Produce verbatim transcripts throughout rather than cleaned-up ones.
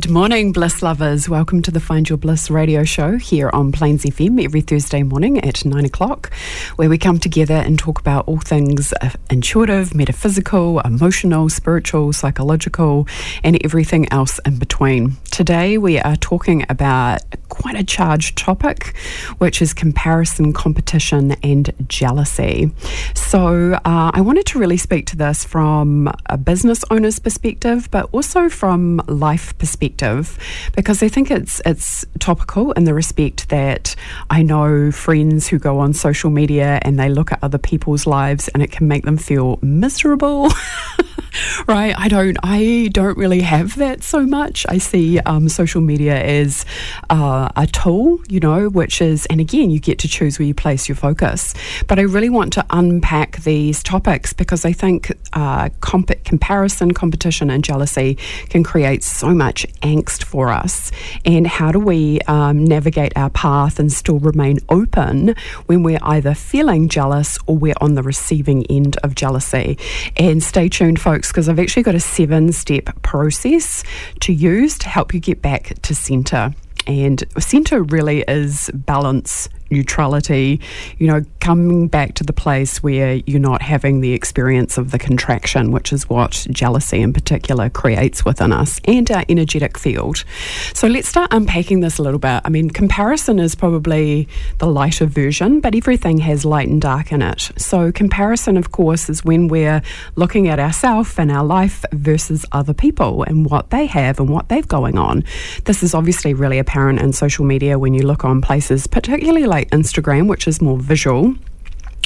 Good morning, Bliss lovers. Welcome to the Find Your Bliss radio show here on Plains F M every Thursday morning at nine o'clock, where we come together and talk about all things intuitive, metaphysical, emotional, spiritual, psychological, and everything else in between. Today we are talking about quite a charged topic, which is comparison, competition, and jealousy. So uh, I wanted to really speak to this from a business owner's perspective, but also from life perspective, because I think it's it's topical in the respect that I know friends who go on social media and they look at other people's lives and it can make them feel miserable. Right? I don't I don't really have that so much. I see um, social media as uh, a tool, you know, which is, and again, you get to choose where you place your focus. But I really want to unpack these topics, because I think uh, comp- comparison, competition, and jealousy can create so much angst for us. And how do we um, navigate our path and still remain open when we're either feeling jealous or we're on the receiving end of jealousy? And stay tuned, folks, because I've actually got a seven step process to use to help you get back to centre. And centre really is balance, neutrality, you know, coming back to the place where you're not having the experience of the contraction, which is what jealousy in particular creates within us and our energetic field. So let's start unpacking this a little bit. I mean, comparison is probably the lighter version, but everything has light and dark in it. So comparison, of course, is when we're looking at ourselves and our life versus other people and what they have and what they've going on. This is obviously really apparent in social media when you look on places, particularly like Instagram, which is more visual,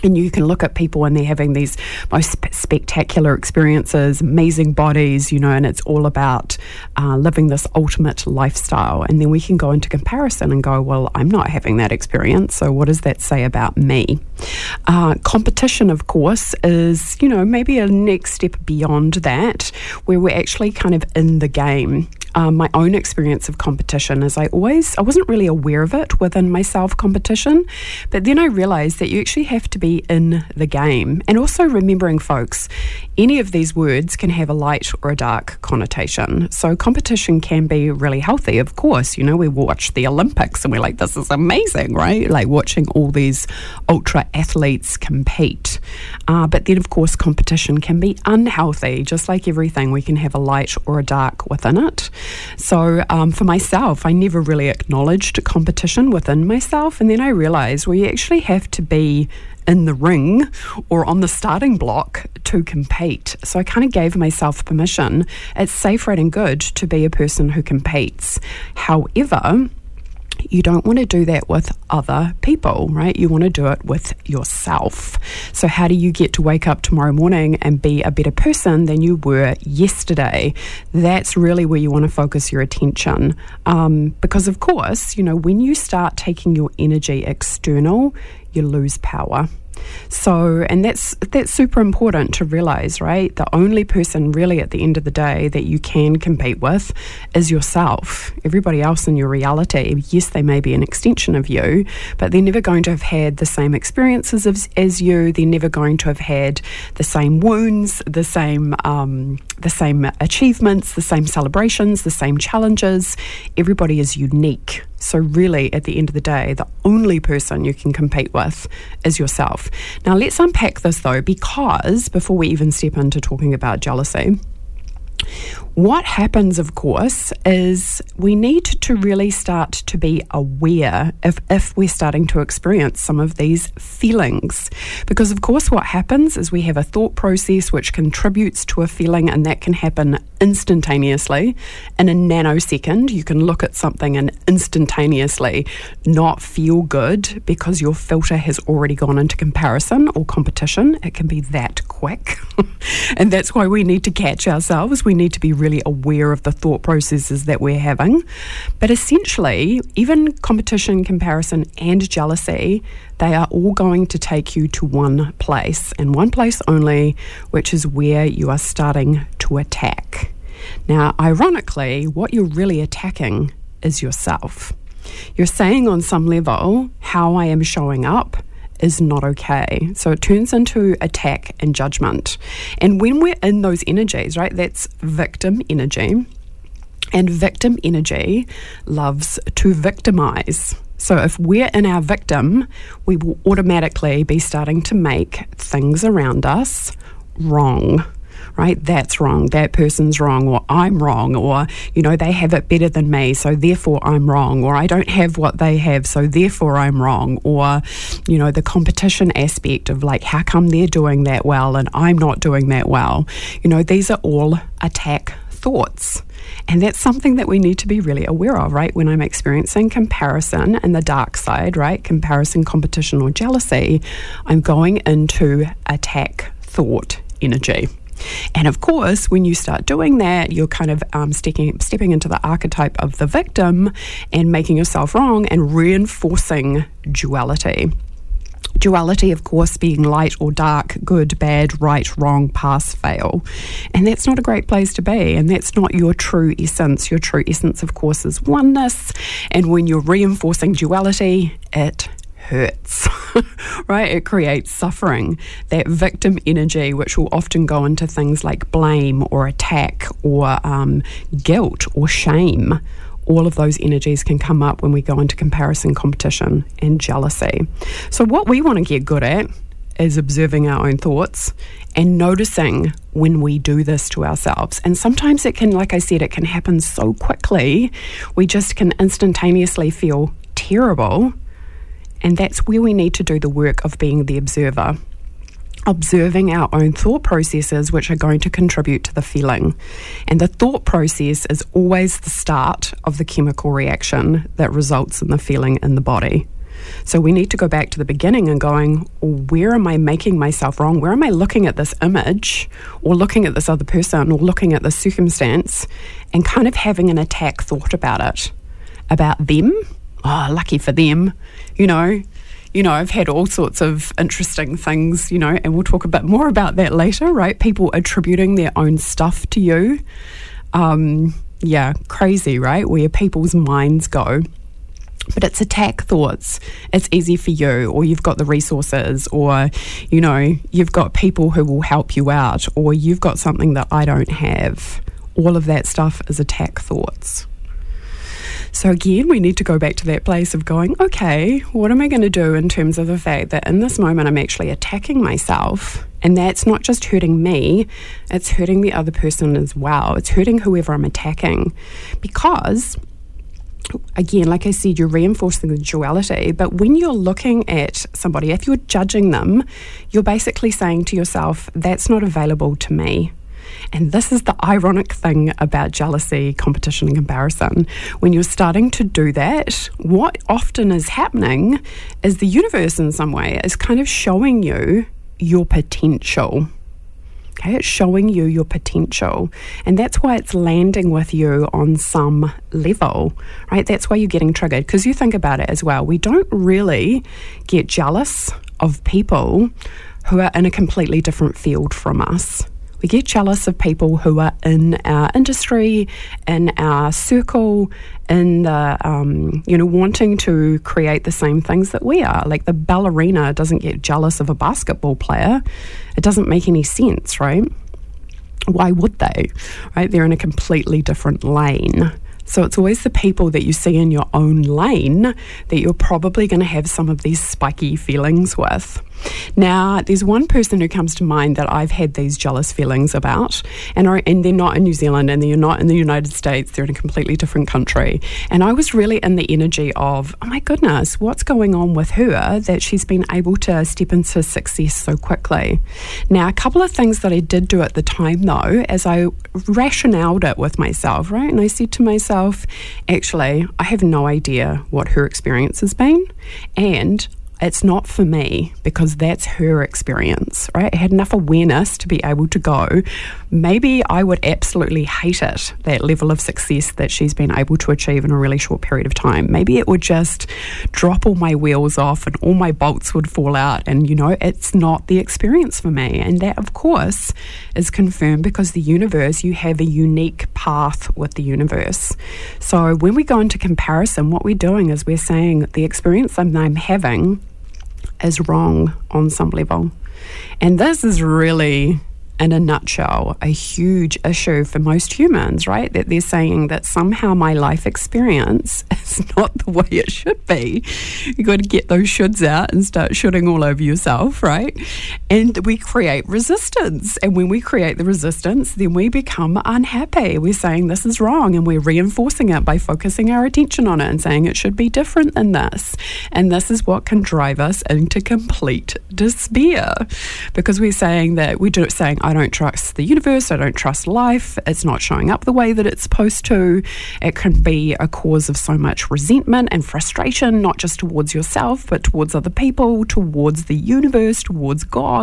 and you can look at people and they're having these most spectacular experiences, amazing bodies, you know, and it's all about uh, living this ultimate lifestyle. And then we can go into comparison and go, well, I'm not having that experience, so what does that say about me? Uh, competition, of course, is, you know, maybe a next step beyond that, where we're actually kind of in the game. Um, my own experience of competition is I always, I wasn't really aware of it within myself, competition, but then I realised that you actually have to be in the game. And also remembering, folks, any of these words can have a light or a dark connotation. So competition can be really healthy, of course. You know, we watch the Olympics and we're like, this is amazing, right? Like watching all these ultra athletes compete. Uh, but then, of course, competition can be unhealthy. Just like everything, we can have a light or a dark within it. So um, for myself, I never really acknowledged competition within myself. And then I realised, well, you actually have to be in the ring or on the starting block to compete. So I kind of gave myself permission. It's safe, right, and good to be a person who competes. However, you don't want to do that with other people, right? You want to do it with yourself. So how do you get to wake up tomorrow morning and be a better person than you were yesterday? That's really where you want to focus your attention. Um, because of course, you know, when you start taking your energy external, you lose power. So, and that's that's super important to realise, right? The only person really at the end of the day that you can compete with is yourself. Everybody else in your reality, yes, they may be an extension of you, but they're never going to have had the same experiences as, as you. They're never going to have had the same wounds, the same um, the same achievements, the same celebrations, the same challenges. Everybody is unique. So really, at the end of the day, the only person you can compete with is yourself. Now, let's unpack this, though, because before we even step into talking about jealousy, what happens, of course, is we need to really start to be aware if, if we're starting to experience some of these feelings. Because, of course, what happens is we have a thought process which contributes to a feeling, and that can happen instantaneously. In a nanosecond, you can look at something and instantaneously not feel good because your filter has already gone into comparison or competition. It can be that quick. And that's why we need to catch ourselves. We need to be really aware of the thought processes that we're having. But essentially, even competition, comparison and jealousy, they are all going to take you to one place, and one place only, which is where you are starting to attack. Now, ironically, what you're really attacking is yourself. You're saying on some level, how I am showing up is not okay. So it turns into attack and judgment. And when we're in those energies, right, that's victim energy. And victim energy loves to victimize. So if we're in our victim, we will automatically be starting to make things around us wrong. Right? That's wrong. That person's wrong, or I'm wrong, or, you know, they have it better than me, so therefore I'm wrong, or I don't have what they have, so therefore I'm wrong, or, you know, the competition aspect of like, how come they're doing that well and I'm not doing that well? You know, these are all attack thoughts. And that's something that we need to be really aware of, right? When I'm experiencing comparison and the dark side, right? Comparison, competition, or jealousy, I'm going into attack thought energy. And of course, when you start doing that, you're kind of um, stepping, stepping into the archetype of the victim and making yourself wrong and reinforcing duality. Duality, of course, being light or dark, good, bad, right, wrong, pass, fail. And that's not a great place to be, and that's not your true essence. Your true essence, of course, is oneness. And when you're reinforcing duality, it hurts, right? It creates suffering. That victim energy, which will often go into things like blame or attack or um, guilt or shame. All of those energies can come up when we go into comparison, competition, and jealousy. So what we want to get good at is observing our own thoughts and noticing when we do this to ourselves. And sometimes it can, like I said, it can happen so quickly, we just can instantaneously feel terrible. And that's where we need to do the work of being the observer, observing our own thought processes, which are going to contribute to the feeling. And the thought process is always the start of the chemical reaction that results in the feeling in the body. So we need to go back to the beginning and going, where am I making myself wrong? Where am I looking at this image or looking at this other person or looking at this circumstance and kind of having an attack thought about it, about them? Oh, lucky for them, you know, you know, I've had all sorts of interesting things, you know, and we'll talk a bit more about that later, right? People attributing their own stuff to you. Um, yeah, crazy, right? Where people's minds go. But it's attack thoughts. It's easy for you, or you've got the resources, or, you know, you've got people who will help you out, or you've got something that I don't have. All of that stuff is attack thoughts. So again, we need to go back to that place of going, okay, what am I going to do in terms of the fact that in this moment I'm actually attacking myself, and that's not just hurting me, it's hurting the other person as well. It's hurting whoever I'm attacking, because again, like I said, you're reinforcing the duality. But when you're looking at somebody, if you're judging them, you're basically saying to yourself, that's not available to me. And this is the ironic thing about jealousy, competition and comparison. When you're starting to do that, what often is happening is the universe in some way is kind of showing you your potential. Okay, it's showing you your potential. And that's why it's landing with you on some level, right? That's why you're getting triggered. Because you think about it as well, we don't really get jealous of people who are in a completely different field from us. We get jealous of people who are in our industry, in our circle, in the, um, you know, wanting to create the same things that we are. Like the ballerina doesn't get jealous of a basketball player. It doesn't make any sense, right? Why would they? Right? They're in a completely different lane. So it's always the people that you see in your own lane that you're probably going to have some of these spiky feelings with. Now, there's one person who comes to mind that I've had these jealous feelings about, and, are, and they're not in New Zealand, and they're not in the United States, they're in a completely different country. And I was really in the energy of, oh my goodness, what's going on with her that she's been able to step into success so quickly? Now, a couple of things that I did do at the time, though, as I rationaled it with myself, right? And I said to myself, actually, I have no idea what her experience has been, and it's not for me, because that's her experience, right? I had enough awareness to be able to go, maybe I would absolutely hate it, that level of success that she's been able to achieve in a really short period of time. Maybe it would just drop all my wheels off and all my bolts would fall out, and, you know, it's not the experience for me. And that, of course, is confirmed because the universe, you have a unique path with the universe. So when we go into comparison, what we're doing is we're saying the experience I'm, I'm having is wrong on some level. And this is really, in a nutshell, a huge issue for most humans, right? That they're saying that somehow my life experience is not the way it should be. You've got to get those shoulds out and start shoulding all over yourself, right? And we create resistance. And when we create the resistance, then we become unhappy. We're saying this is wrong, and we're reinforcing it by focusing our attention on it and saying it should be different than this. And this is what can drive us into complete despair, because we're saying that we're saying, I don't trust the universe, I don't trust life, it's not showing up the way that it's supposed to. It can be a cause of so much resentment and frustration, not just towards yourself, but towards other people, towards the universe, towards God.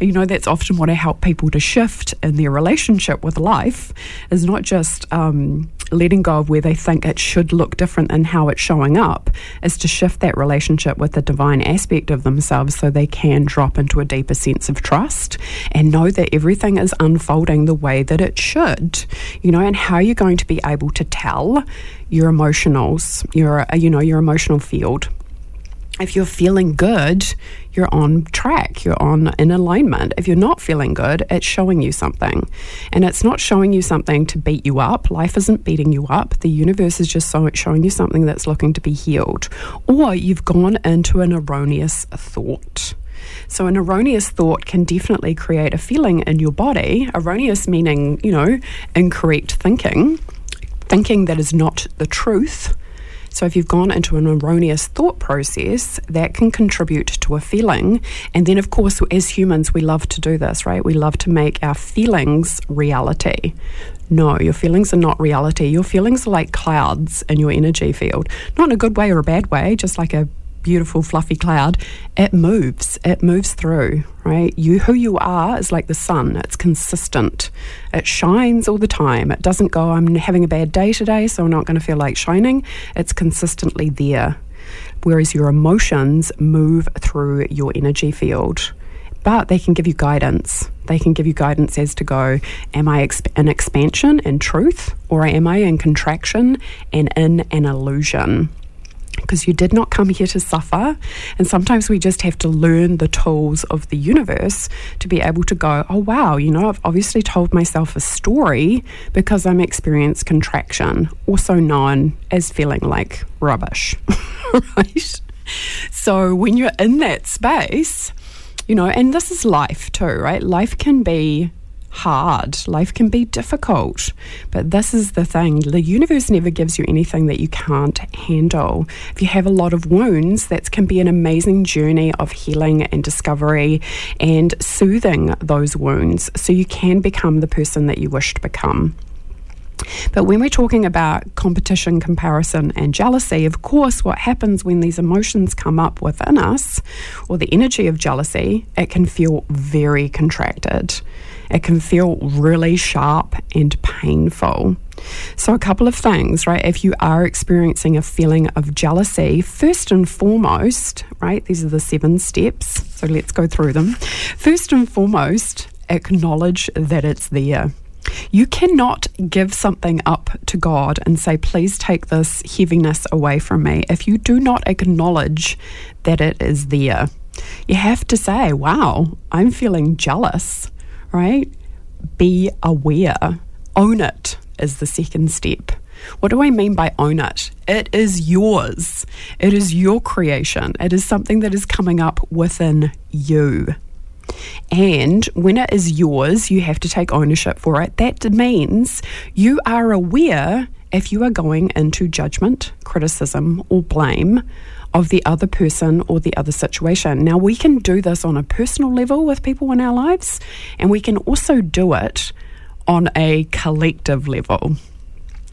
And, you know, that's often what I help people to shift in their relationship with life, is not just um, letting go of where they think it should look different than how it's showing up, is to shift that relationship with the divine aspect of themselves so they can drop into a deeper sense of trust and know that everything is unfolding the way that it should, you know. And how you're going to be able to tell your emotionals, your, you know, your emotional field. If you're feeling good, you're on track, you're on in alignment. If you're not feeling good, it's showing you something. And it's not showing you something to beat you up. Life isn't beating you up. The universe is just so, showing you something that's looking to be healed. Or you've gone into an erroneous thought. So an erroneous thought can definitely create a feeling in your body. Erroneous meaning, you know, incorrect thinking, thinking that is not the truth. So if you've gone into an erroneous thought process, that can contribute to a feeling. And then, of course, as humans, we love to do this, right? We love to make our feelings reality. No, your feelings are not reality. Your feelings are like clouds in your energy field. Not in a good way or a bad way, just like a beautiful fluffy cloud. It moves, it moves through, right? You, who you are is like the sun. It's consistent. It shines all the time. It doesn't go, I'm having a bad day today, so I'm not going to feel like shining. It's consistently there. Whereas your emotions move through your energy field. But they can give you guidance. They can give you guidance as to go, am I exp- in expansion and truth, or am I in contraction and in an illusion? Because you did not come here to suffer. And sometimes we just have to learn the tools of the universe to be able to go, oh, wow, you know, I've obviously told myself a story because I'm experiencing contraction, also known as feeling like rubbish, right? So when you're in that space, you know, and this is life too, right? Life can be hard, life can be difficult, but this is the thing, the universe never gives you anything that you can't handle. If you have a lot of wounds, that can be an amazing journey of healing and discovery and soothing those wounds, so you can become the person that you wish to become. But when we're talking about competition, comparison, and jealousy, of course, what happens when these emotions come up within us, or the energy of jealousy, it can feel very contracted. It can feel really sharp and painful. So a couple of things, right? If you are experiencing a feeling of jealousy, first and foremost, right, these are the seven steps, so let's go through them. First and foremost, acknowledge that it's there. You cannot give something up to God and say, please take this heaviness away from me, if you do not acknowledge that it is there. You have to say, wow, I'm feeling jealous, right? Be aware. Own it is the second step. What do I mean by own it? It is yours. It is your creation. It is something that is coming up within you. And when it is yours, you have to take ownership for it. That means you are aware if you are going into judgment, criticism, or blame of the other person or the other situation. Now, we can do this on a personal level with people in our lives, and we can also do it on a collective level.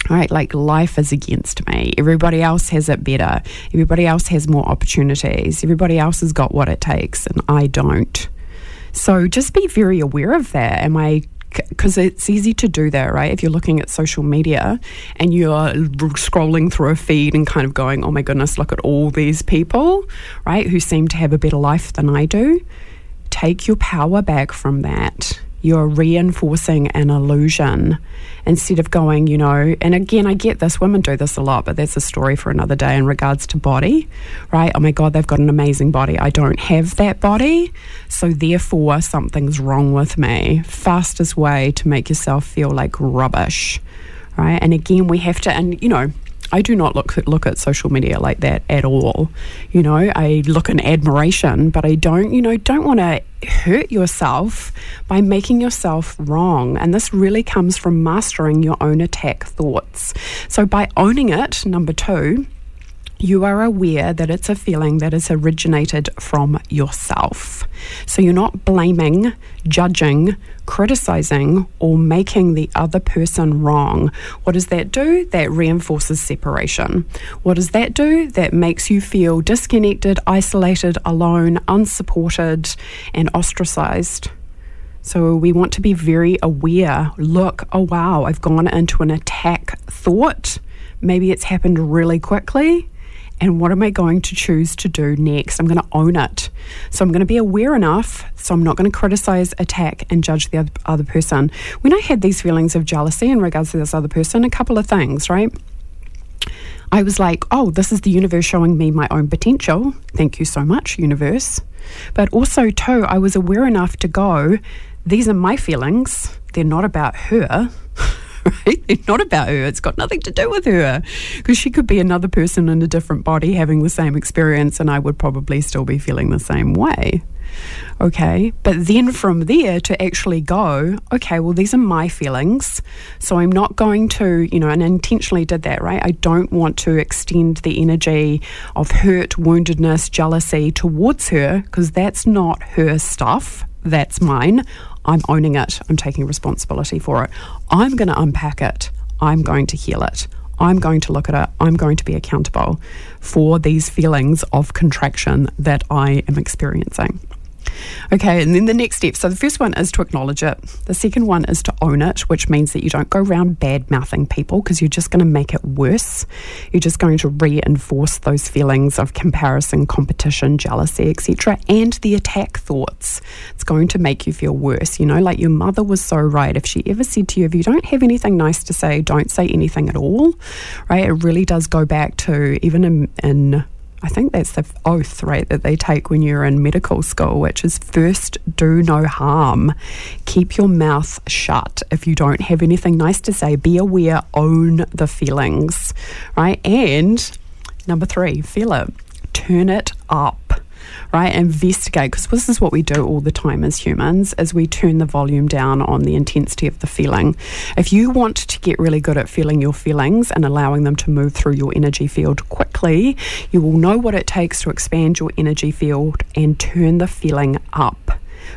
right? Like, life is against me. Everybody else has it better. Everybody else has more opportunities. Everybody else has got what it takes, and I don't. So just be very aware of that. Am I... Because it's easy to do that, right? If you're looking at social media and you're scrolling through a feed and kind of going, oh my goodness, look at all these people, right, who seem to have a better life than I do. Take your power back from that. You're reinforcing an illusion instead of going, you know, and again, I get this, women do this a lot, but that's a story for another day in regards to body, right? Oh my God, they've got an amazing body. I don't have that body, so therefore something's wrong with me. Fastest way to make yourself feel like rubbish, right? And again, we have to, and you know, I do not look, look at social media like that at all. You know, I look in admiration, but I don't, you know, don't want to hurt yourself by making yourself wrong. And this really comes from mastering your own attack thoughts. So by owning it, number two, you are aware that it's a feeling that is originated from yourself. So you're not blaming, judging, criticizing, or making the other person wrong. What does that do? That reinforces separation. What does that do? That makes you feel disconnected, isolated, alone, unsupported, and ostracized. So we want to be very aware. Look, oh wow, I've gone into an attack thought. Maybe it's happened really quickly. And what am I going to choose to do next? I'm going to own it. So I'm going to be aware enough, so I'm not going to criticize, attack, and judge the other person. When I had these feelings of jealousy in regards to this other person, a couple of things, right? I was like, oh, this is the universe showing me my own potential. Thank you so much, universe. But also, too, I was aware enough to go, these are my feelings. They're not about her. Right? It's not about her. It's got nothing to do with her, because she could be another person in a different body having the same experience, and I would probably still be feeling the same way. Okay, but then from there to actually go, okay, well, these are my feelings, so I'm not going to, you know, and I intentionally did that, right? I don't want to extend the energy of hurt, woundedness, jealousy towards her, because that's not her stuff, that's mine. I'm owning it. I'm taking responsibility for it. I'm going to unpack it. I'm going to heal it. I'm going to look at it. I'm going to be accountable for these feelings of contraction that I am experiencing. Okay, and then the next step. So the first one is to acknowledge it. The second one is to own it, which means that you don't go around bad-mouthing people, because you're just going to make it worse. You're just going to reinforce those feelings of comparison, competition, jealousy, et cetera, and the attack thoughts. It's going to make you feel worse. You know, like your mother was so right. If she ever said to you, if you don't have anything nice to say, don't say anything at all, right? It really does go back to, even in... in I think that's the oath, right, that they take when you're in medical school, which is first, do no harm. Keep your mouth shut. If you don't have anything nice to say, be aware, own the feelings, right? And number three, feel it. Turn it up, right? Investigate, because this is what we do all the time as humans, is we turn the volume down on the intensity of the feeling. If you want to get really good at feeling your feelings and allowing them to move through your energy field quickly, you will know what it takes to expand your energy field and turn the feeling up.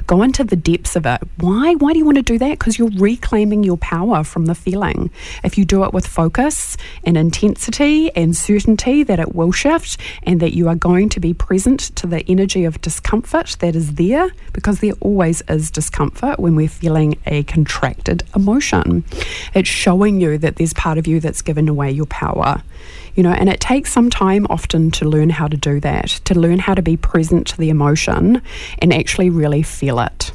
Go into the depths of it. Why? Why do you want to do that? Because you're reclaiming your power from the feeling. If you do it with focus and intensity and certainty that it will shift, and that you are going to be present to the energy of discomfort that is there, because there always is discomfort when we're feeling a contracted emotion. It's showing you that there's part of you that's given away your power. You know, and it takes some time often to learn how to do that, to learn how to be present to the emotion and actually really feel it.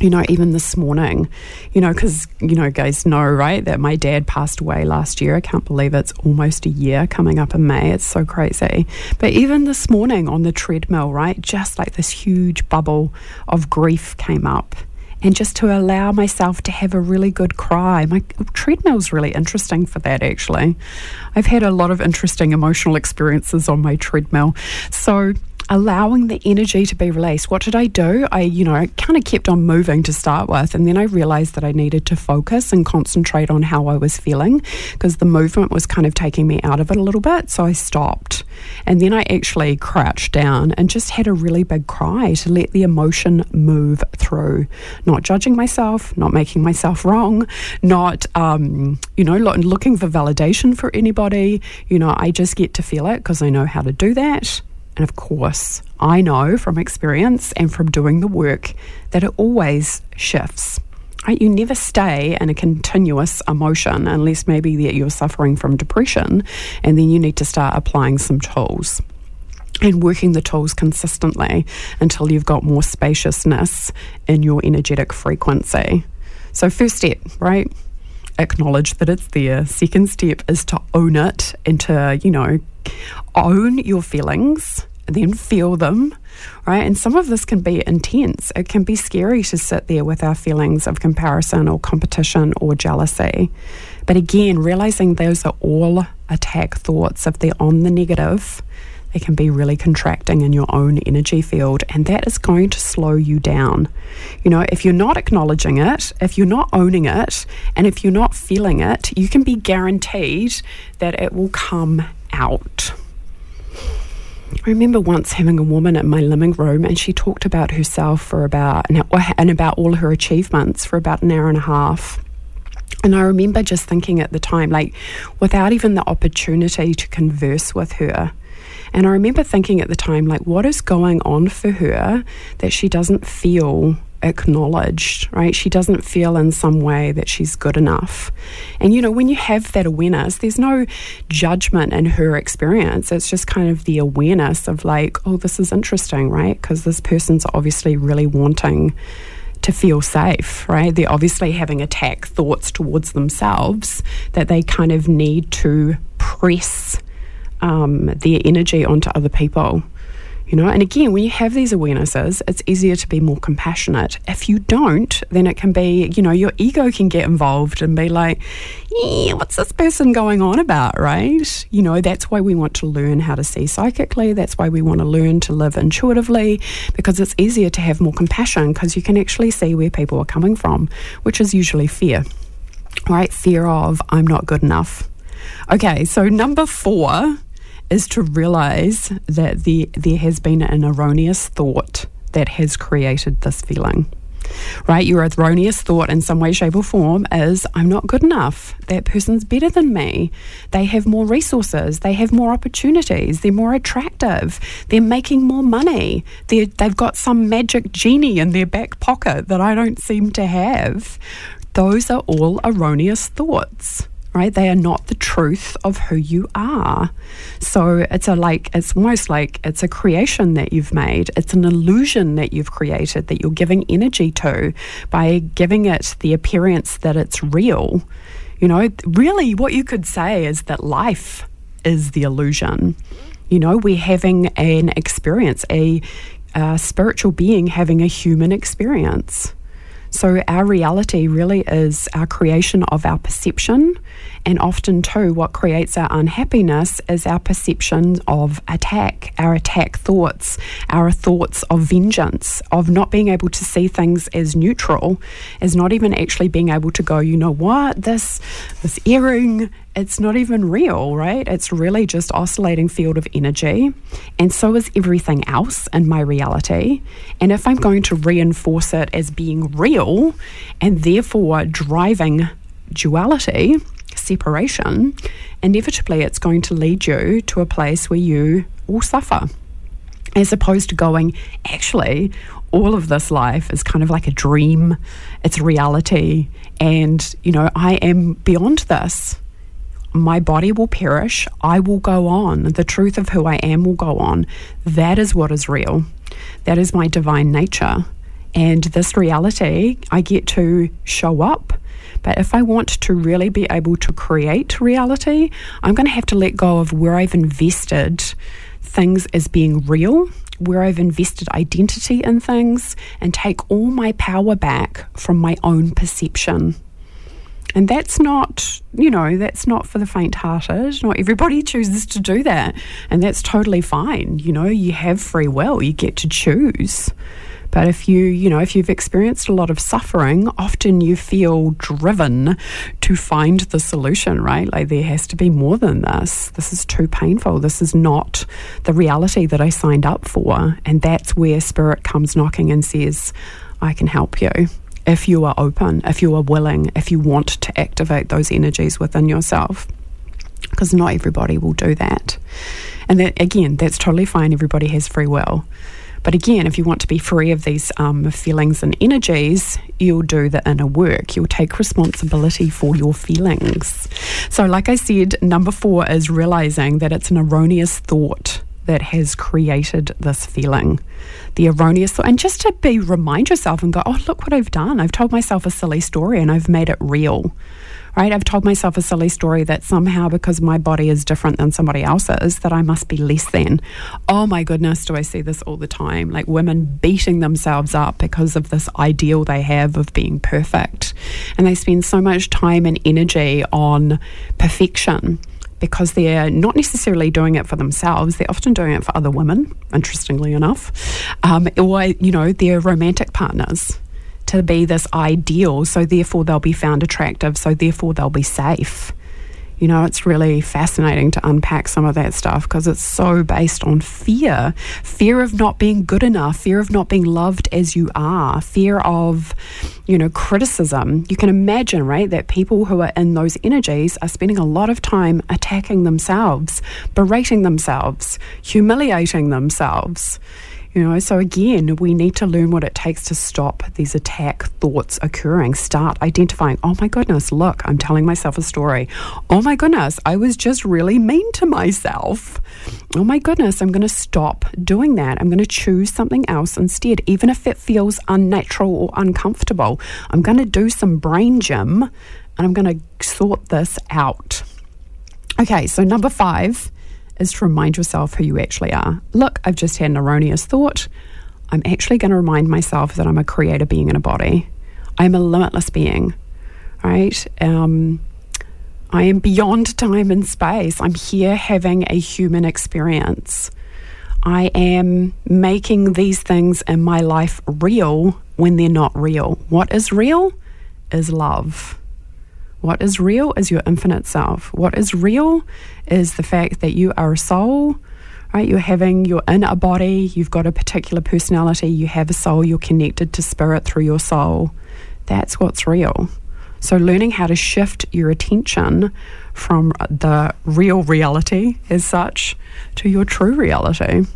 You know, even this morning, you know, because, you know, guys know, right, that my dad passed away last year. I can't believe it's almost a year coming up in May. It's so crazy. But even this morning on the treadmill, right, just like this huge bubble of grief came up. And just to allow myself to have a really good cry. My treadmill's really interesting for that, actually. I've had a lot of interesting emotional experiences on my treadmill. So allowing the energy to be released. What did I do? I, you know, kind of kept on moving to start with, and then I realised that I needed to focus and concentrate on how I was feeling, because the movement was kind of taking me out of it a little bit. So I stopped, and then I actually crouched down and just had a really big cry to let the emotion move through, not judging myself, not making myself wrong, not, um, you know, looking for validation for anybody. You know, I just get to feel it because I know how to do that. And of course, I know from experience and from doing the work that it always shifts. Right? You never stay in a continuous emotion unless maybe that you're suffering from depression, and then you need to start applying some tools and working the tools consistently until you've got more spaciousness in your energetic frequency. So first step, right? Acknowledge that it's there. Second step is to own it and to, you know, own your feelings and then feel them, right? And some of this can be intense. It can be scary to sit there with our feelings of comparison or competition or jealousy. But again, realizing those are all attack thoughts. If they're on the negative, they can be really contracting in your own energy field, and that is going to slow you down. You know, if you're not acknowledging it, if you're not owning it, and if you're not feeling it, you can be guaranteed that it will come out. I remember once having a woman in my living room, and she talked about herself for about and about all her achievements for about an hour and a half. And I remember just thinking at the time, like, without even the opportunity to converse with her. And I remember thinking at the time, like, what is going on for her that she doesn't feel acknowledged, right? She doesn't feel in some way that she's good enough. And, you know, when you have that awareness, there's no judgment in her experience. It's just kind of the awareness of like, oh, this is interesting, right? Because this person's obviously really wanting to feel safe, right? They're obviously having attack thoughts towards themselves that they kind of need to press Um, their energy onto other people, you know. And again, when you have these awarenesses, it's easier to be more compassionate. If you don't, then it can be, you know, your ego can get involved and be like, yeah, what's this person going on about, right? You know, that's why we want to learn how to see psychically. That's why we want to learn to live intuitively, because it's easier to have more compassion, because you can actually see where people are coming from, which is usually fear, right? Fear of, I'm not good enough. Okay, so number four is to realise that there, there has been an erroneous thought that has created this feeling, right? Your erroneous thought in some way, shape or form is, I'm not good enough. That person's better than me. They have more resources. They have more opportunities. They're more attractive. They're making more money. They're, they've got some magic genie in their back pocket that I don't seem to have. Those are all erroneous thoughts. Right? They are not the truth of who you are. So it's a like it's almost like it's a creation that you've made. It's an illusion that you've created that you're giving energy to by giving it the appearance that it's real. You know, really what you could say is that life is the illusion. You know, we're having an experience, a, a spiritual being having a human experience. So our reality really is our creation of our perception, and often too what creates our unhappiness is our perception of attack, our attack thoughts, our thoughts of vengeance, of not being able to see things as neutral, as not even actually being able to go, you know what, this, this earring, it's not even real, right? It's really just oscillating field of energy, and so is everything else in my reality. And if I'm going to reinforce it as being real, and therefore driving duality, separation, inevitably it's going to lead you to a place where you will suffer, as opposed to going, actually, all of this life is kind of like a dream, it's reality, and, you know, I am beyond this. My body will perish, I will go on, the truth of who I am will go on. That is what is real. That is my divine nature. And this reality, I get to show up. But if I want to really be able to create reality, I'm going to have to let go of where I've invested things as being real, where I've invested identity in things, and take all my power back from my own perception. And that's not, you know, that's not for the faint-hearted. Not everybody chooses to do that. And that's totally fine. You know, you have free will. You get to choose. But if you, you know, if you've experienced a lot of suffering, often you feel driven to find the solution, right? Like there has to be more than this. This is too painful. This is not the reality that I signed up for. And that's where spirit comes knocking and says, I can help you. If you are open, if you are willing, if you want to activate those energies within yourself, because not everybody will do that. And that, again, that's totally fine. Everybody has free will. But again, if you want to be free of these um, feelings and energies, you'll do the inner work. You'll take responsibility for your feelings. So like I said, number four is realizing that it's an erroneous thought that has created this feeling, the erroneous thought. And just to be, remind yourself and go, oh, look what I've done. I've told myself a silly story and I've made it real, right? I've told myself a silly story that somehow because my body is different than somebody else's, that I must be less than. Oh my goodness, do I see this all the time? Like women beating themselves up because of this ideal they have of being perfect. And they spend so much time and energy on perfection, because they're not necessarily doing it for themselves. They're often doing it for other women, interestingly enough, um, or, you know, their romantic partners, to be this ideal, so therefore they'll be found attractive, so therefore they'll be safe. You know, it's really fascinating to unpack some of that stuff because it's so based on fear. Fear of not being good enough, fear of not being loved as you are, fear of, you know, criticism. You can imagine, right, that people who are in those energies are spending a lot of time attacking themselves, berating themselves, humiliating themselves. You know, so again, we need to learn what it takes to stop these attack thoughts occurring. Start identifying, oh my goodness, look, I'm telling myself a story. Oh my goodness, I was just really mean to myself. Oh my goodness, I'm going to stop doing that. I'm going to choose something else instead. Even if it feels unnatural or uncomfortable, I'm going to do some brain gym and I'm going to sort this out. Okay, so number five is to remind yourself who you actually are. Look, I've just had an erroneous thought. I'm actually going to remind myself that I'm a creator being in a body. I'm a limitless being, right? Um, I am beyond time and space. I'm here having a human experience. I am making these things in my life real when they're not real. What is real is love. What is real is your infinite self. What is real is the fact that you are a soul, right? You're having, you're in a body, you've got a particular personality, you have a soul, you're connected to spirit through your soul. That's what's real. So learning how to shift your attention from the real reality as such to your true reality,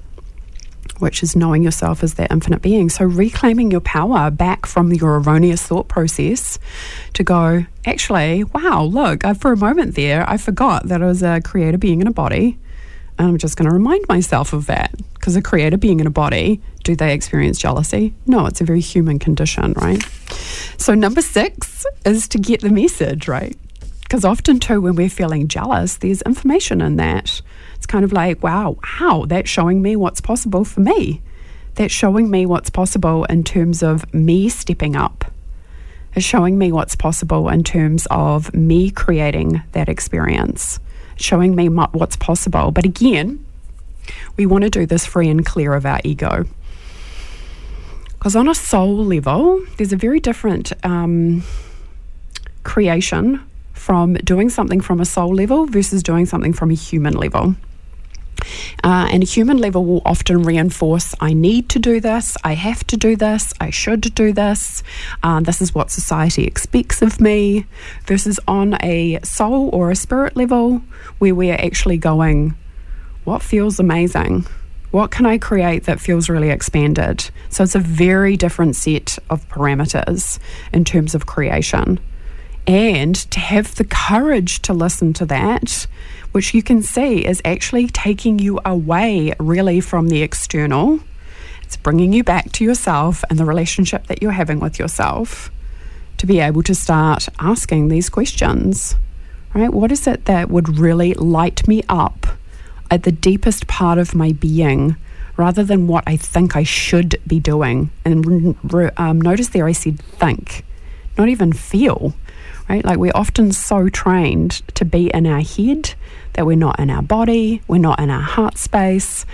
which is knowing yourself as that infinite being. So reclaiming your power back from your erroneous thought process to go, actually, wow, look, I, for a moment there, I forgot that I was a creator being in a body, and I'm just going to remind myself of that, because a creator being in a body, do they experience jealousy? No, it's a very human condition, right? So number six is to get the message, right? Because often too, when we're feeling jealous, there's information in that. It's kind of like, wow, wow, that's showing me what's possible for me. That's showing me what's possible in terms of me stepping up. It's showing me what's possible in terms of me creating that experience. It's showing me what's possible. But again, we want to do this free and clear of our ego. Because on a soul level, there's a very different um, creation from doing something from a soul level versus doing something from a human level. Uh, and a human level will often reinforce, I need to do this, I have to do this, I should do this, uh, this is what society expects of me, versus on a soul or a spirit level where we are actually going, what feels amazing? What can I create that feels really expanded? So it's a very different set of parameters in terms of creation. And to have the courage to listen to that, which you can see is actually taking you away really from the external. It's bringing you back to yourself and the relationship that you're having with yourself, to be able to start asking these questions, right? What is it that would really light me up at the deepest part of my being, rather than what I think I should be doing? And um, notice there I said think. not even feel, right? Like, we're often so trained to be in our head that we're not in our body, we're not in our heart space.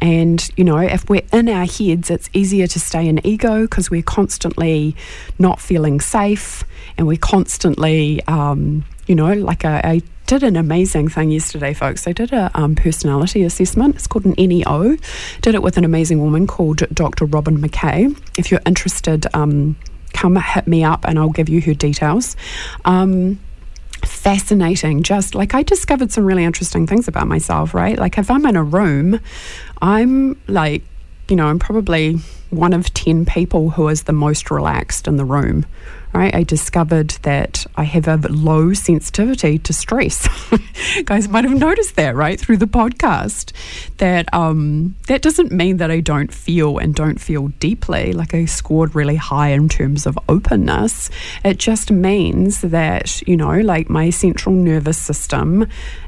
And, you know, if we're in our heads, it's easier to stay in ego because we're constantly not feeling safe, and we're constantly, um, you know, like a, I did an amazing thing yesterday, folks. I did a um, personality assessment. It's called an N E O. Did it with an amazing woman called Doctor Robin McKay. If you're interested, um, come hit me up and I'll give you her details. Um Fascinating. Just like, I discovered some really interesting things about myself, right? Like, if I'm in a room, I'm like, you know, I'm probably one of ten people who is the most relaxed in the room, right? I discovered that I have a low sensitivity to stress. You guys might have noticed that, right, through the podcast. That um, that doesn't mean that I don't feel and don't feel deeply. Like, I scored really high in terms of openness. It just means that, you know, like, my central nervous system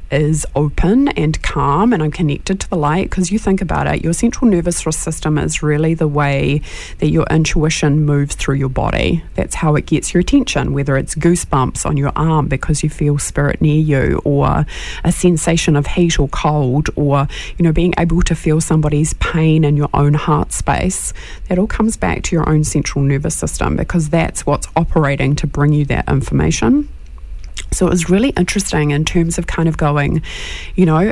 is open and calm, and I'm connected to the light. Because you think about it, your central nervous system is really the way that your intuition moves through your body. That's how it gets your attention, whether it's goosebumps on your arm because you feel spirit near you, or a sensation of heat or cold, or, you know, being able to feel somebody's pain in your own heart space. That all comes back to your own central nervous system, because that's what's operating to bring you that information. So it was really interesting in terms of kind of going, you know,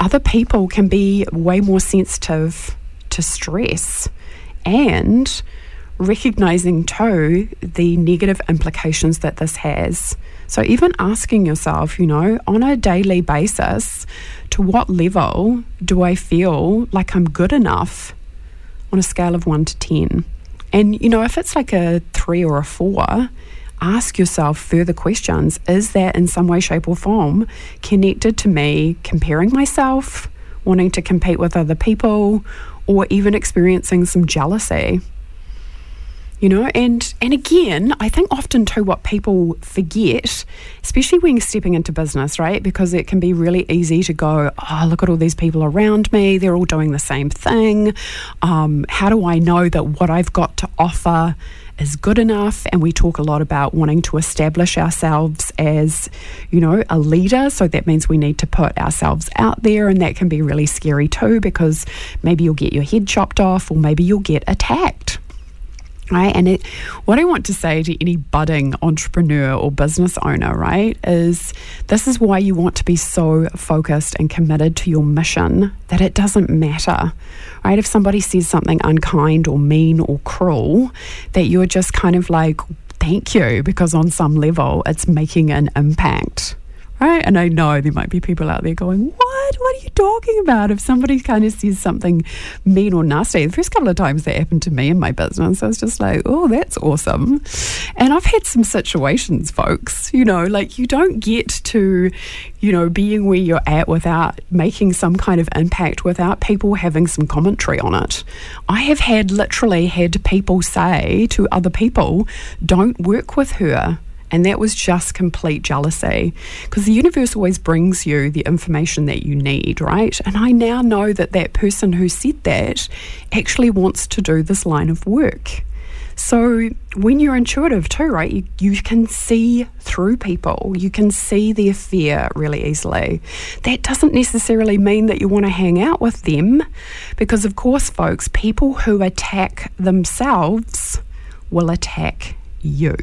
other people can be way more sensitive to stress, and recognizing too the negative implications that this has. So even asking yourself, you know, on a daily basis, to what level do I feel like I'm good enough on a scale of one to ten? And, you know, if it's like a three or a four, ask yourself further questions. Is that in some way, shape or form connected to me comparing myself, wanting to compete with other people, or even experiencing some jealousy? You know, and and again, I think often too what people forget, especially when stepping into business, right? Because it can be really easy to go, oh, look at all these people around me. They're all doing the same thing. Um, how do I know that what I've got to offer is good enough? And we talk a lot about wanting to establish ourselves as, you know, a leader. So that means we need to put ourselves out there. And that can be really scary too, because maybe you'll get your head chopped off, or maybe you'll get attacked. Right, and it, what I want to say to any budding entrepreneur or business owner, right, is this is why you want to be so focused and committed to your mission that it doesn't matter, right? If somebody says something unkind or mean or cruel, that you're just kind of like, thank you, because on some level it's making an impact. Right? And I know there might be people out there going, what? What are you talking about? If somebody kind of says something mean or nasty, the first couple of times that happened to me in my business, I was just like, oh, that's awesome. And I've had some situations, folks, you know, like, you don't get to, you know, being where you're at without making some kind of impact, without people having some commentary on it. I have had literally had people say to other people, don't work with her. And that was just complete jealousy, because the universe always brings you the information that you need, right? And I now know that that person who said that actually wants to do this line of work. So when you're intuitive too, right, you, you can see through people. You can see their fear really easily. That doesn't necessarily mean that you want to hang out with them, because, of course, folks, people who attack themselves will attack you.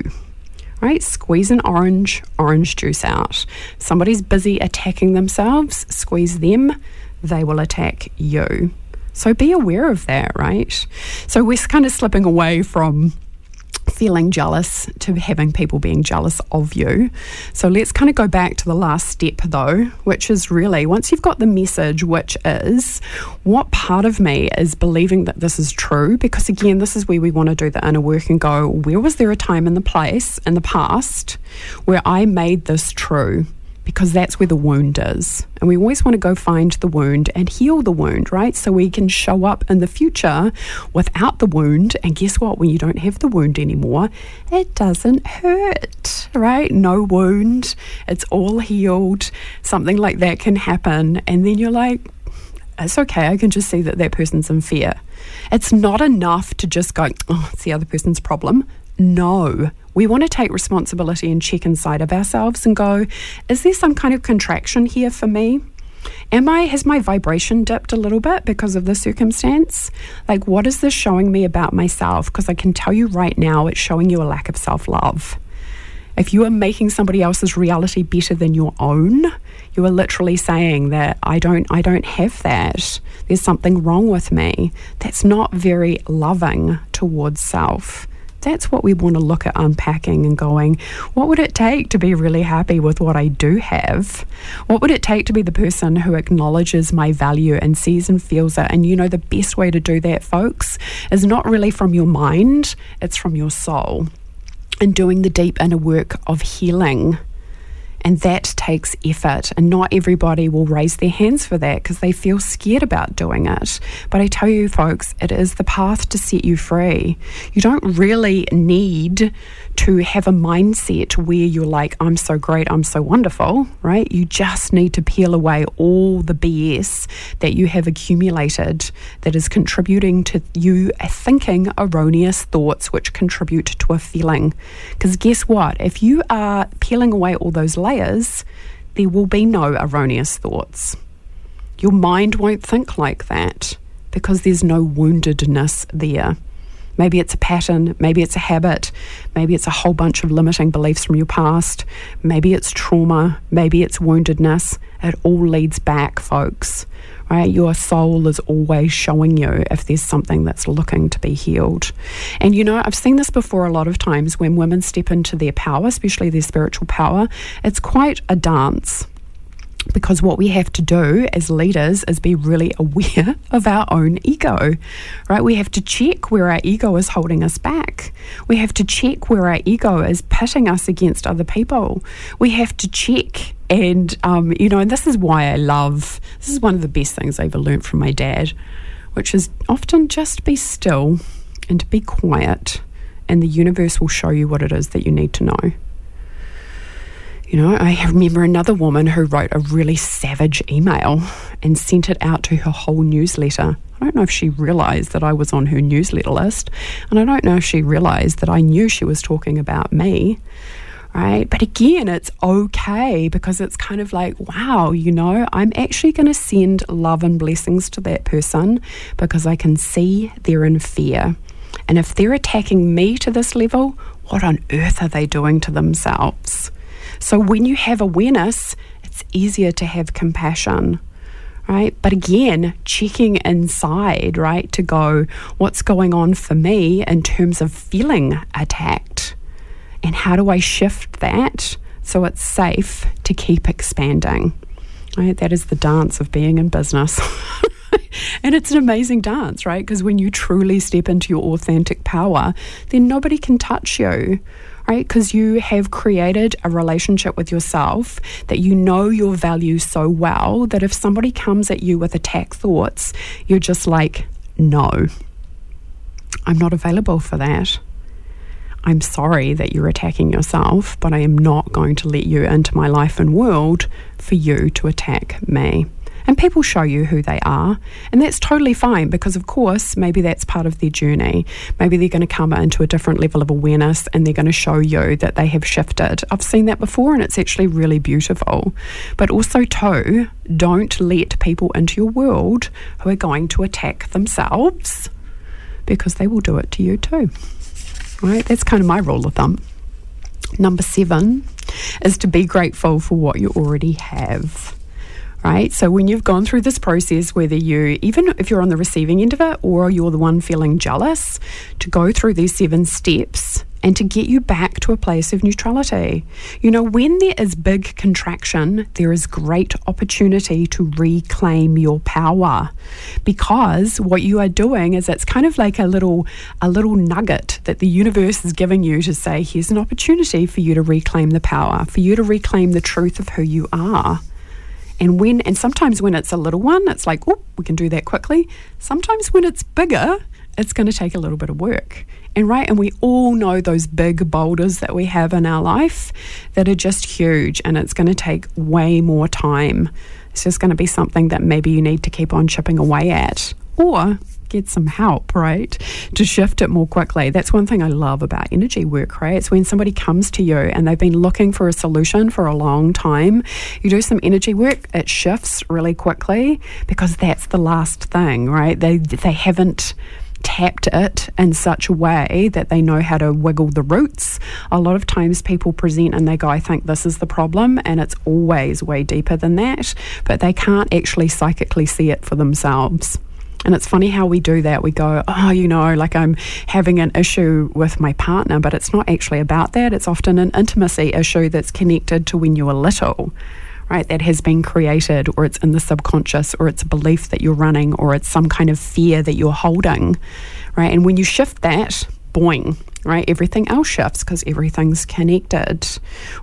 Right? Squeeze an orange, orange juice out. Somebody's busy attacking themselves, squeeze them, they will attack you. So be aware of that, right? So we're kind of slipping away from feeling jealous to having people being jealous of you. So let's kind of go back to the last step though, which is really, once you've got the message, which is what part of me is believing that this is true? Because again, this is where we want to do the inner work and go, where was there a time in the place in the past where I made this true? Because that's where the wound is. And we always want to go find the wound and heal the wound, right? So we can show up in the future without the wound. And guess what? When you don't have the wound anymore, it doesn't hurt, right? No wound. It's all healed. Something like that can happen. And then you're like, it's okay. I can just see that that person's in fear. It's not enough to just go, oh, it's the other person's problem. No, we want to take responsibility and check inside of ourselves and go, is there some kind of contraction here for me? Am I, has my vibration dipped a little bit because of the circumstance? Like, what is this showing me about myself? Because I can tell you right now, it's showing you a lack of self-love. If you are making somebody else's reality better than your own, you are literally saying that I don't, I don't have that. There's something wrong with me. That's not very loving towards self. That's what we want to look at unpacking and going, what would it take to be really happy with what I do have? What would it take to be the person who acknowledges my value and sees and feels it? And you know, the best way to do that, folks, is not really from your mind, it's from your soul. And doing the deep inner work of healing. And that takes effort. And not everybody will raise their hands for that because they feel scared about doing it. But I tell you, folks, it is the path to set you free. You don't really need to have a mindset where you're like, I'm so great, I'm so wonderful, right? You just need to peel away all the B S that you have accumulated that is contributing to you thinking erroneous thoughts, which contribute to a feeling. Because guess what? If you are peeling away all those layers, Layers, there will be no erroneous thoughts. Your mind won't think like that because there's no woundedness there. Maybe it's a pattern, maybe it's a habit, maybe it's a whole bunch of limiting beliefs from your past, maybe it's trauma, maybe it's woundedness. It all leads back, folks. Right? Your soul is always showing you if there's something that's looking to be healed. And you know, I've seen this before a lot of times when women step into their power, especially their spiritual power, it's quite a dance. Because what we have to do as leaders is be really aware of our own ego, right? We have to check where our ego is holding us back. We have to check where our ego is pitting us against other people. We have to check and, um, you know, and this is why I love, this is one of the best things I ever learned from my dad, which is often just be still and be quiet and the universe will show you what it is that you need to know. You know, I remember another woman who wrote a really savage email and sent it out to her whole newsletter. I don't know if she realised that I was on her newsletter list, and I don't know if she realised that I knew she was talking about me, right? But again, it's okay because it's kind of like, wow, you know, I'm actually going to send love and blessings to that person because I can see they're in fear. And if they're attacking me to this level, what on earth are they doing to themselves? So when you have awareness, it's easier to have compassion, right? But again, checking inside, right, to go, what's going on for me in terms of feeling attacked? And how do I shift that so it's safe to keep expanding? Right? That is the dance of being in business. And it's an amazing dance, right? Because when you truly step into your authentic power, then nobody can touch you. Right? Because you have created a relationship with yourself that you know your value so well that if somebody comes at you with attack thoughts, you're just like, no, I'm not available for that. I'm sorry that you're attacking yourself, but I am not going to let you into my life and world for you to attack me. And people show you who they are, and that's totally fine because, of course, maybe that's part of their journey. Maybe they're going to come into a different level of awareness and they're going to show you that they have shifted. I've seen that before and it's actually really beautiful. But also, too, don't let people into your world who are going to attack themselves because they will do it to you, too. Right? That's kind of my rule of thumb. Number seven is to be grateful for what you already have. Right? So when you've gone through this process, whether you, even if you're on the receiving end of it or you're the one feeling jealous, to go through these seven steps and to get you back to a place of neutrality. You know, when there is big contraction, there is great opportunity to reclaim your power because what you are doing is it's kind of like a little, a little nugget that the universe is giving you to say, here's an opportunity for you to reclaim the power, for you to reclaim the truth of who you are. And when, and sometimes when it's a little one, it's like, oh, we can do that quickly. Sometimes when it's bigger, it's going to take a little bit of work. And right, and we all know those big boulders that we have in our life that are just huge, and it's going to take way more time. It's just going to be something that maybe you need to keep on chipping away at, or get some help, right, to shift it more quickly. That's one thing I love about energy work, right? It's when somebody comes to you and they've been looking for a solution for a long time. You do some energy work, it shifts really quickly, because that's the last thing, right? They they haven't tapped it in such a way that they know how to wiggle the roots. A lot of times people present and they go, I think this is the problem, and it's always way deeper than that, but they can't actually psychically see it for themselves. And it's funny how we do that. We go, oh, you know, like I'm having an issue with my partner, but it's not actually about that. It's often an intimacy issue that's connected to when you were little, right? That has been created, or it's in the subconscious, or it's a belief that you're running, or it's some kind of fear that you're holding, right? And when you shift that, boing, right? Everything else shifts, because everything's connected,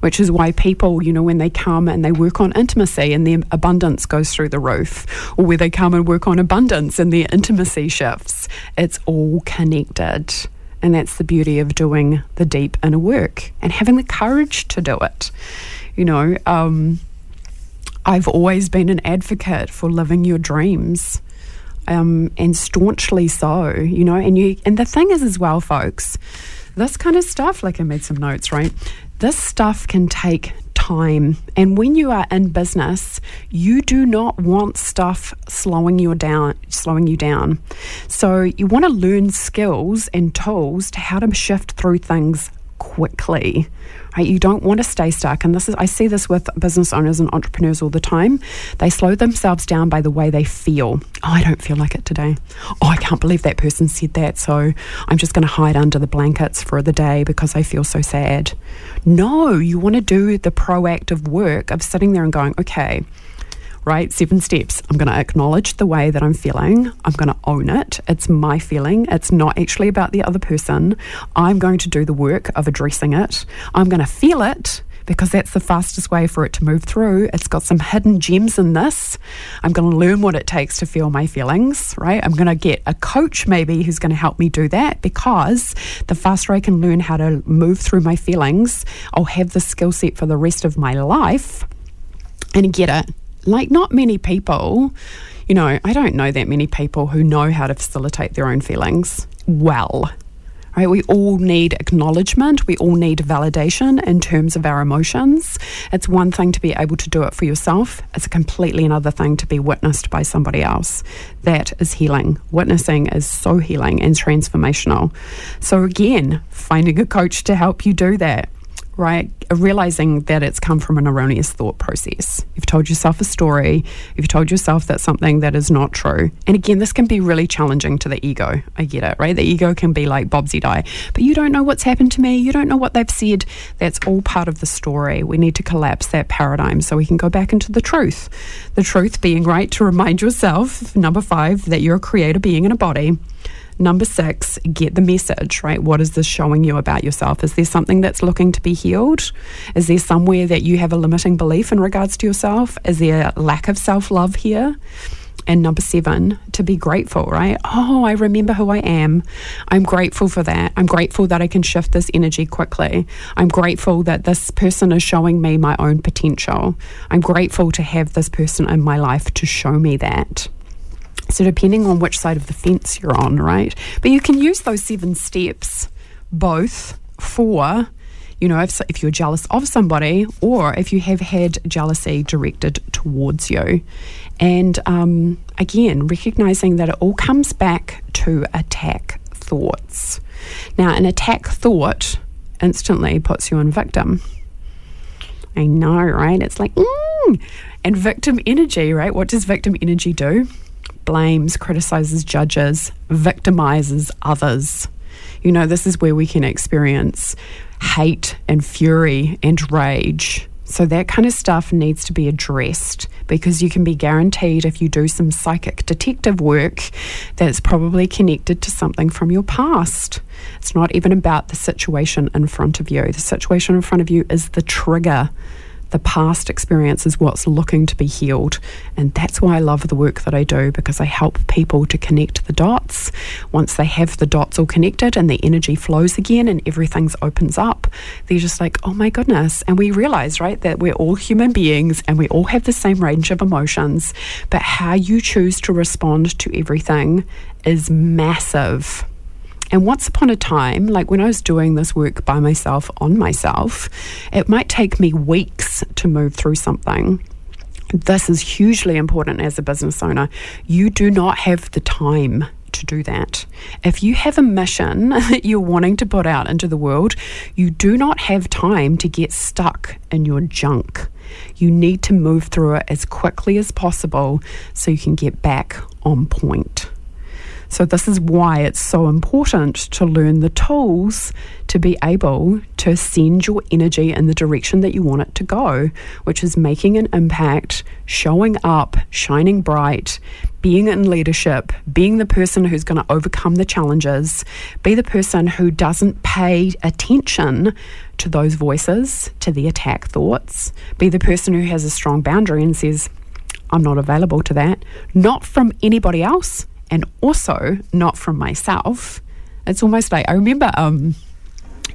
which is why people, you know, when they come and they work on intimacy and their abundance goes through the roof, or where they come and work on abundance and their intimacy shifts, it's all connected. And that's the beauty of doing the deep inner work and having the courage to do it. You know, um, I've always been an advocate for living your dreams. Um, and staunchly so, you know, and you, and the thing is as well, folks, this kind of stuff, like I made some notes, right? This stuff can take time. And when you are in business, you do not want stuff slowing you down, slowing you down. So you want to learn skills and tools to how to shift through things quickly, right? You don't want to stay stuck. And this is, I see this with business owners and entrepreneurs all the time. They slow themselves down by the way they feel. Oh, I don't feel like it today. Oh, I can't believe that person said that. So I'm just going to hide under the blankets for the day because I feel so sad. No, you want to do the proactive work of sitting there and going, okay, right, seven steps. I'm going to acknowledge the way that I'm feeling. I'm going to own it. It's my feeling. It's not actually about the other person. I'm going to do the work of addressing it. I'm going to feel it, because that's the fastest way for it to move through. It's got some hidden gems in this. I'm going to learn what it takes to feel my feelings, right? I'm going to get a coach maybe who's going to help me do that, because the faster I can learn how to move through my feelings, I'll have the skill set for the rest of my life and get it. Like, not many people, you know, I don't know that many people who know how to facilitate their own feelings well, right? We all need acknowledgement. We all need validation in terms of our emotions. It's one thing to be able to do it for yourself. It's a completely another thing to be witnessed by somebody else. That is healing. Witnessing is so healing and transformational. So again, finding a coach to help you do that, right? Realizing that it's come from an erroneous thought process. You've told yourself a story. You've told yourself that something that is not true. And again, this can be really challenging to the ego. I get it, right? The ego can be like Bobsy die, but you don't know what's happened to me. You don't know what they've said. That's all part of the story. We need to collapse that paradigm so we can go back into the truth. The truth being, right, to remind yourself, number five, that you're a creator being in a body. Number six, get the message, right? What is this showing you about yourself? Is there something that's looking to be healed? Is there somewhere that you have a limiting belief in regards to yourself? Is there a lack of self-love here? And number seven, to be grateful, right? Oh, I remember who I am. I'm grateful for that. I'm grateful that I can shift this energy quickly. I'm grateful that this person is showing me my own potential. I'm grateful to have this person in my life to show me that. So depending on which side of the fence you're on, right? But you can use those seven steps both for, you know, if, if you're jealous of somebody, or if you have had jealousy directed towards you. And um, again, recognizing that it all comes back to attack thoughts. Now, an attack thought instantly puts you in victim. I know, right? It's like, mm! And victim energy, right? What does victim energy do? Blames, criticizes, judges, victimizes others. You know, this is where we can experience hate and fury and rage. So that kind of stuff needs to be addressed, because you can be guaranteed if you do some psychic detective work that's probably connected to something from your past. It's not even about the situation in front of you. The situation in front of you is the trigger. the past experience is what's looking to be healed. And that's why I love the work that I do, because I help people to connect the dots. Once they have the dots all connected and the energy flows again and everything opens up, they're just like, oh my goodness. And we realize, right, that we're all human beings and we all have the same range of emotions, but how you choose to respond to everything is massive. And once upon a time, like when I was doing this work by myself, on myself, it might take me weeks to move through something. This is hugely important as a business owner. You do not have the time to do that. If you have a mission that you're wanting to put out into the world, you do not have time to get stuck in your junk. You need to move through it as quickly as possible so you can get back on point. So this is why it's so important to learn the tools to be able to send your energy in the direction that you want it to go, which is making an impact, showing up, shining bright, being in leadership, being the person who's going to overcome the challenges, be the person who doesn't pay attention to those voices, to the attack thoughts, be the person who has a strong boundary and says, I'm not available to that, not from anybody else, and also not from myself. It's almost like, I remember um,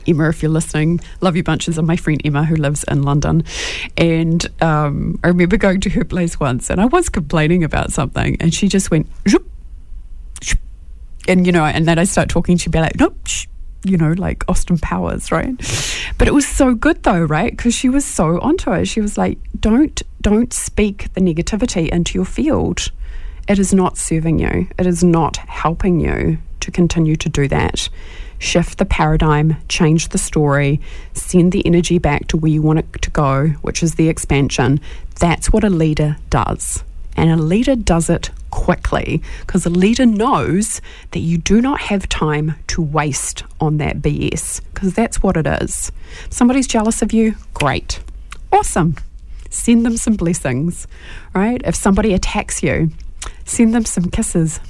Emma, if you're listening, love you bunches, and my friend Emma who lives in London. And um, I remember going to her place once and I was complaining about something and she just went, shoop, shoop. And you know, and then I start talking, she'd be like, nope, shh, you know, like Austin Powers, right? But it was so good though, right? Because she was so onto it. She was like, don't, don't speak the negativity into your field. It is not serving you. It is not helping you to continue to do that. Shift the paradigm, change the story, send the energy back to where you want it to go, which is the expansion. That's what a leader does. And a leader does it quickly, because a leader knows that you do not have time to waste on that B S, because that's what it is. If somebody's jealous of you, great. Awesome. Send them some blessings, right? If somebody attacks you, send them some kisses,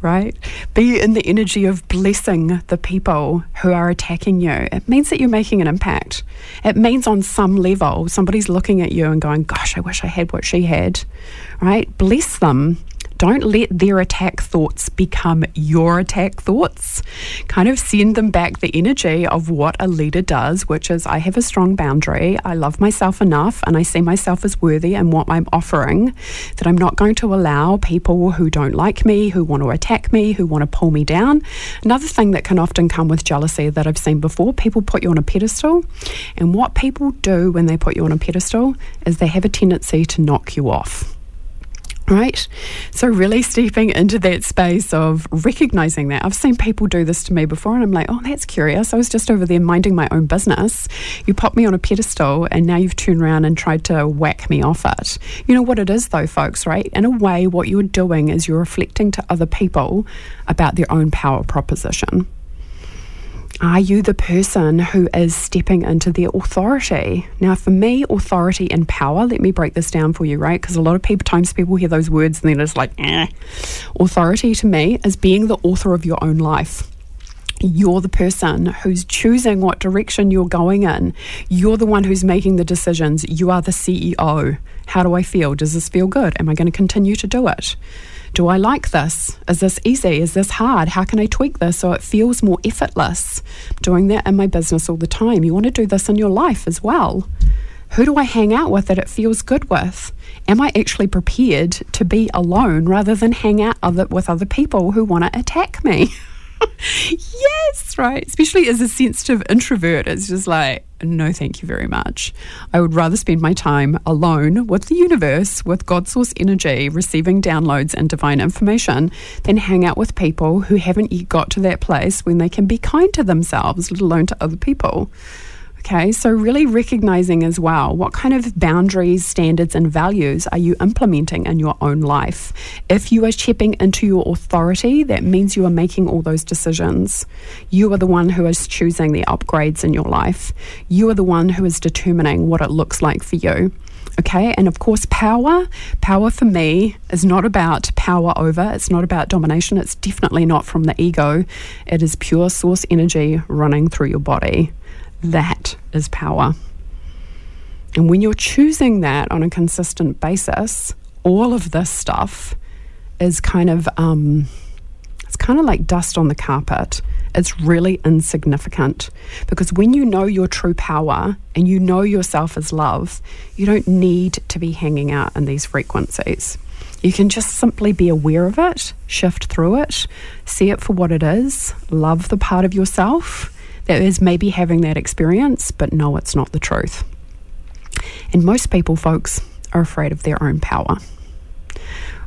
right? Be in the energy of blessing the people who are attacking you. It means that you're making an impact. It means on some level, somebody's looking at you and going, gosh, I wish I had what she had, right? Bless them. Don't let their attack thoughts become your attack thoughts. Kind of send them back the energy of what a leader does, which is, I have a strong boundary, I love myself enough, and I see myself as worthy and what I'm offering, that I'm not going to allow people who don't like me, who want to attack me, who want to pull me down. Another thing that can often come with jealousy that I've seen before, people put you on a pedestal, and what people do when they put you on a pedestal is they have a tendency to knock you off. Right? So really stepping into that space of recognizing that. I've seen people do this to me before and I'm like, oh, that's curious. I was just over there minding my own business. You popped me on a pedestal and now you've turned around and tried to whack me off it. You know what it is though, folks, right? In a way, what you're doing is you're reflecting to other people about their own power proposition. Are you the person who is stepping into their authority? Now, for me, authority and power, let me break this down for you, right? Because a lot of people, times people hear those words and then it's like, eh. Authority to me is being the author of your own life. You're the person who's choosing what direction you're going in. You're the one who's making the decisions. You are the C E O. How do I feel? Does this feel good? Am I going to continue to do it? Do I like this? Is this easy? Is this hard? How can I tweak this so it feels more effortless? I'm doing that in my business all the time. You want to do this in your life as well. Who do I hang out with that it feels good with? Am I actually prepared to be alone rather than hang out other, with other people who want to attack me? Yes, right? Especially as a sensitive introvert, it's just like, no, thank you very much. I would rather spend my time alone with the universe, with God source energy, receiving downloads and divine information, than hang out with people who haven't yet got to that place when they can be kind to themselves, let alone to other people. Okay, so really recognizing as well, what kind of boundaries, standards and values are you implementing in your own life? If you are chipping into your authority, that means you are making all those decisions. You are the one who is choosing the upgrades in your life. You are the one who is determining what it looks like for you. Okay, and of course power, power for me is not about power over, it's not about domination, it's definitely not from the ego. It is pure source energy running through your body. That is power. And when you're choosing that on a consistent basis, all of this stuff is kind of, um, it's kind of like dust on the carpet. It's really insignificant, because when you know your true power and you know yourself as love, you don't need to be hanging out in these frequencies. You can just simply be aware of it, shift through it, see it for what it is, love the part of yourself that is maybe having that experience, but no, it's not the truth. And most people, folks, are afraid of their own power.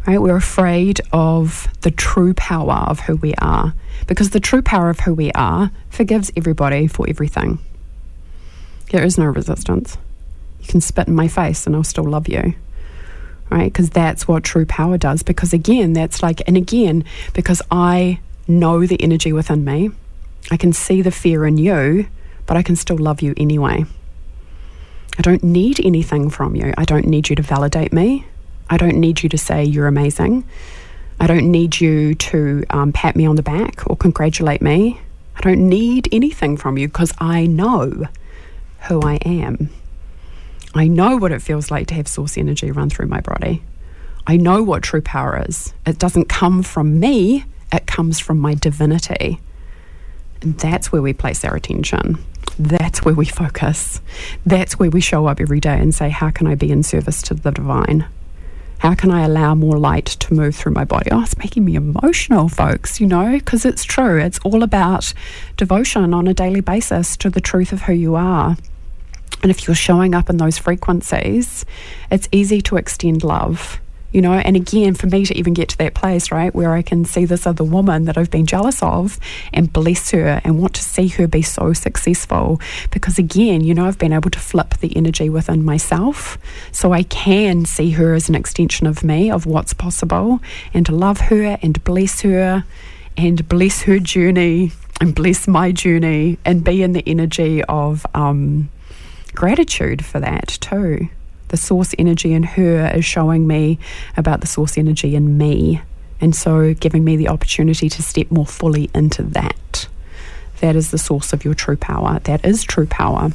Right? We're afraid of the true power of who we are, because the true power of who we are forgives everybody for everything. There is no resistance. You can spit in my face and I'll still love you. Right? Because that's what true power does. Because again, that's like, and again, because I know the energy within me, I can see the fear in you, but I can still love you anyway. I don't need anything from you. I don't need you to validate me. I don't need you to say you're amazing. I don't need you to um, pat me on the back or congratulate me. I don't need anything from you, because I know who I am. I know what it feels like to have source energy run through my body. I know what true power is. It doesn't come from me, it comes from my divinity. And that's where we place our attention. That's where we focus. That's where we show up every day and say, how can I be in service to the divine? How can I allow more light to move through my body? Oh, it's making me emotional, folks, you know, because it's true. It's all about devotion on a daily basis to the truth of who you are. And if you're showing up in those frequencies, it's easy to extend love, you know. And again, for me to even get to that place, right, where I can see this other woman that I've been jealous of and bless her and want to see her be so successful, because again, you know, I've been able to flip the energy within myself, so I can see her as an extension of me, of what's possible, and to love her and bless her and bless her journey and bless my journey and be in the energy of, um, gratitude for that too. The source energy in her is showing me about the source energy in me, and so giving me the opportunity to step more fully into that. That is the source of your true power. That is true power.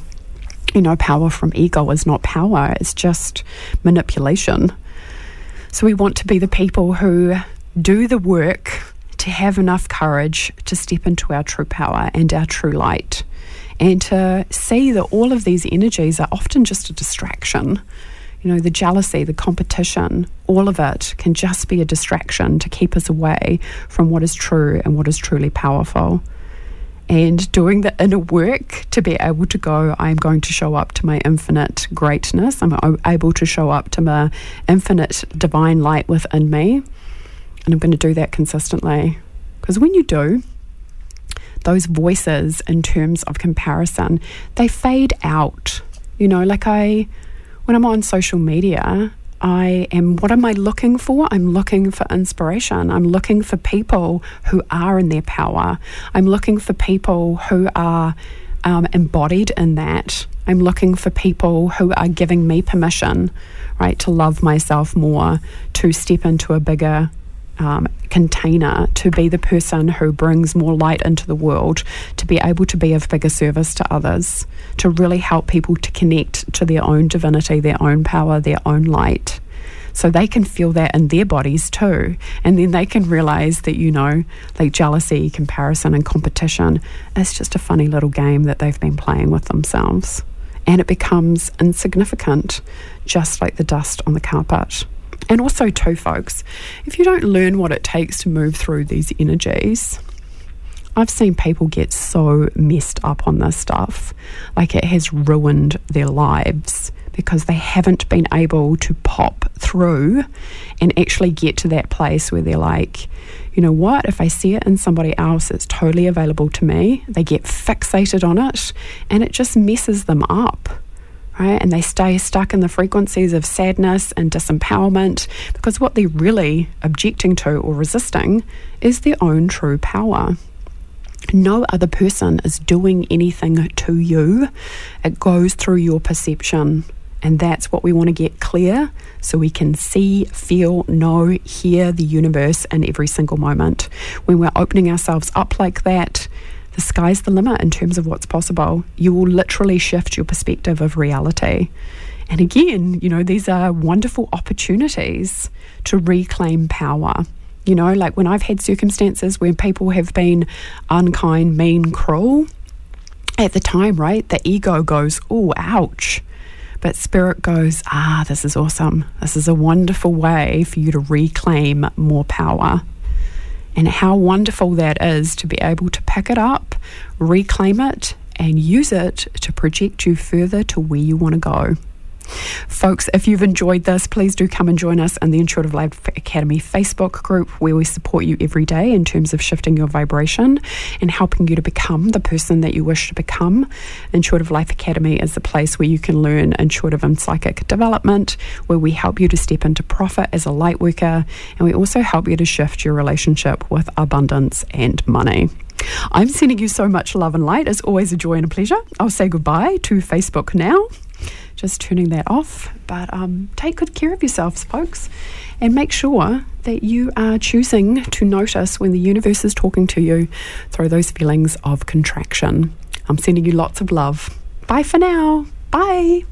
You know, power from ego is not power, it's just manipulation. So we want to be the people who do the work to have enough courage to step into our true power and our true light, and to see that all of these energies are often just a distraction. You know, the jealousy, the competition, all of it can just be a distraction to keep us away from what is true and what is truly powerful. And doing the inner work to be able to go, I'm going to show up to my infinite greatness. I'm able to show up to my infinite divine light within me. And I'm going to do that consistently. Because when you do, those voices in terms of comparison, they fade out. You know, like I, when I'm on social media, I am, what am I looking for? I'm looking for inspiration. I'm looking for people who are in their power. I'm looking for people who are um, embodied in that. I'm looking for people who are giving me permission, right, to love myself more, to step into a bigger Um, container, to be the person who brings more light into the world, to be able to be of bigger service to others, to really help people to connect to their own divinity, their own power, their own light, so they can feel that in their bodies too. And then they can realize that, you know, like jealousy, comparison and competition, it's just a funny little game that they've been playing with themselves, and it becomes insignificant, just like the dust on the carpet. And also too, folks, if you don't learn what it takes to move through these energies, I've seen people get so messed up on this stuff, like it has ruined their lives, because they haven't been able to pop through and actually get to that place where they're like, you know what, if I see it in somebody else, it's totally available to me. They get fixated on it and it just messes them up. Right? And they stay stuck in the frequencies of sadness and disempowerment, because what they're really objecting to or resisting is their own true power. No other person is doing anything to you. It goes through your perception. And that's what we want to get clear, so we can see, feel, know, hear the universe in every single moment. When we're opening ourselves up like that, the sky's the limit in terms of what's possible. You will literally shift your perspective of reality. And again, you know, these are wonderful opportunities to reclaim power. You know, like when I've had circumstances where people have been unkind, mean, cruel, at the time, right, the ego goes, oh, ouch. But spirit goes, ah, this is awesome. This is a wonderful way for you to reclaim more power. And how wonderful that is to be able to pick it up, reclaim it, and use it to project you further to where you want to go. Folks, if you've enjoyed this, please do come and join us in the Intuitive Life Academy Facebook group, where we support you every day in terms of shifting your vibration and helping you to become the person that you wish to become. Intuitive Life Academy is the place where you can learn intuitive and psychic development, where we help you to step into profit as a light worker, and we also help you to shift your relationship with abundance and money. I'm sending you so much love and light. It's always a joy and a pleasure. I'll say goodbye to Facebook now. Just turning that off, but um, take good care of yourselves, folks, and make sure that you are choosing to notice when the universe is talking to you through those feelings of contraction. I'm sending you lots of love. Bye for now. Bye.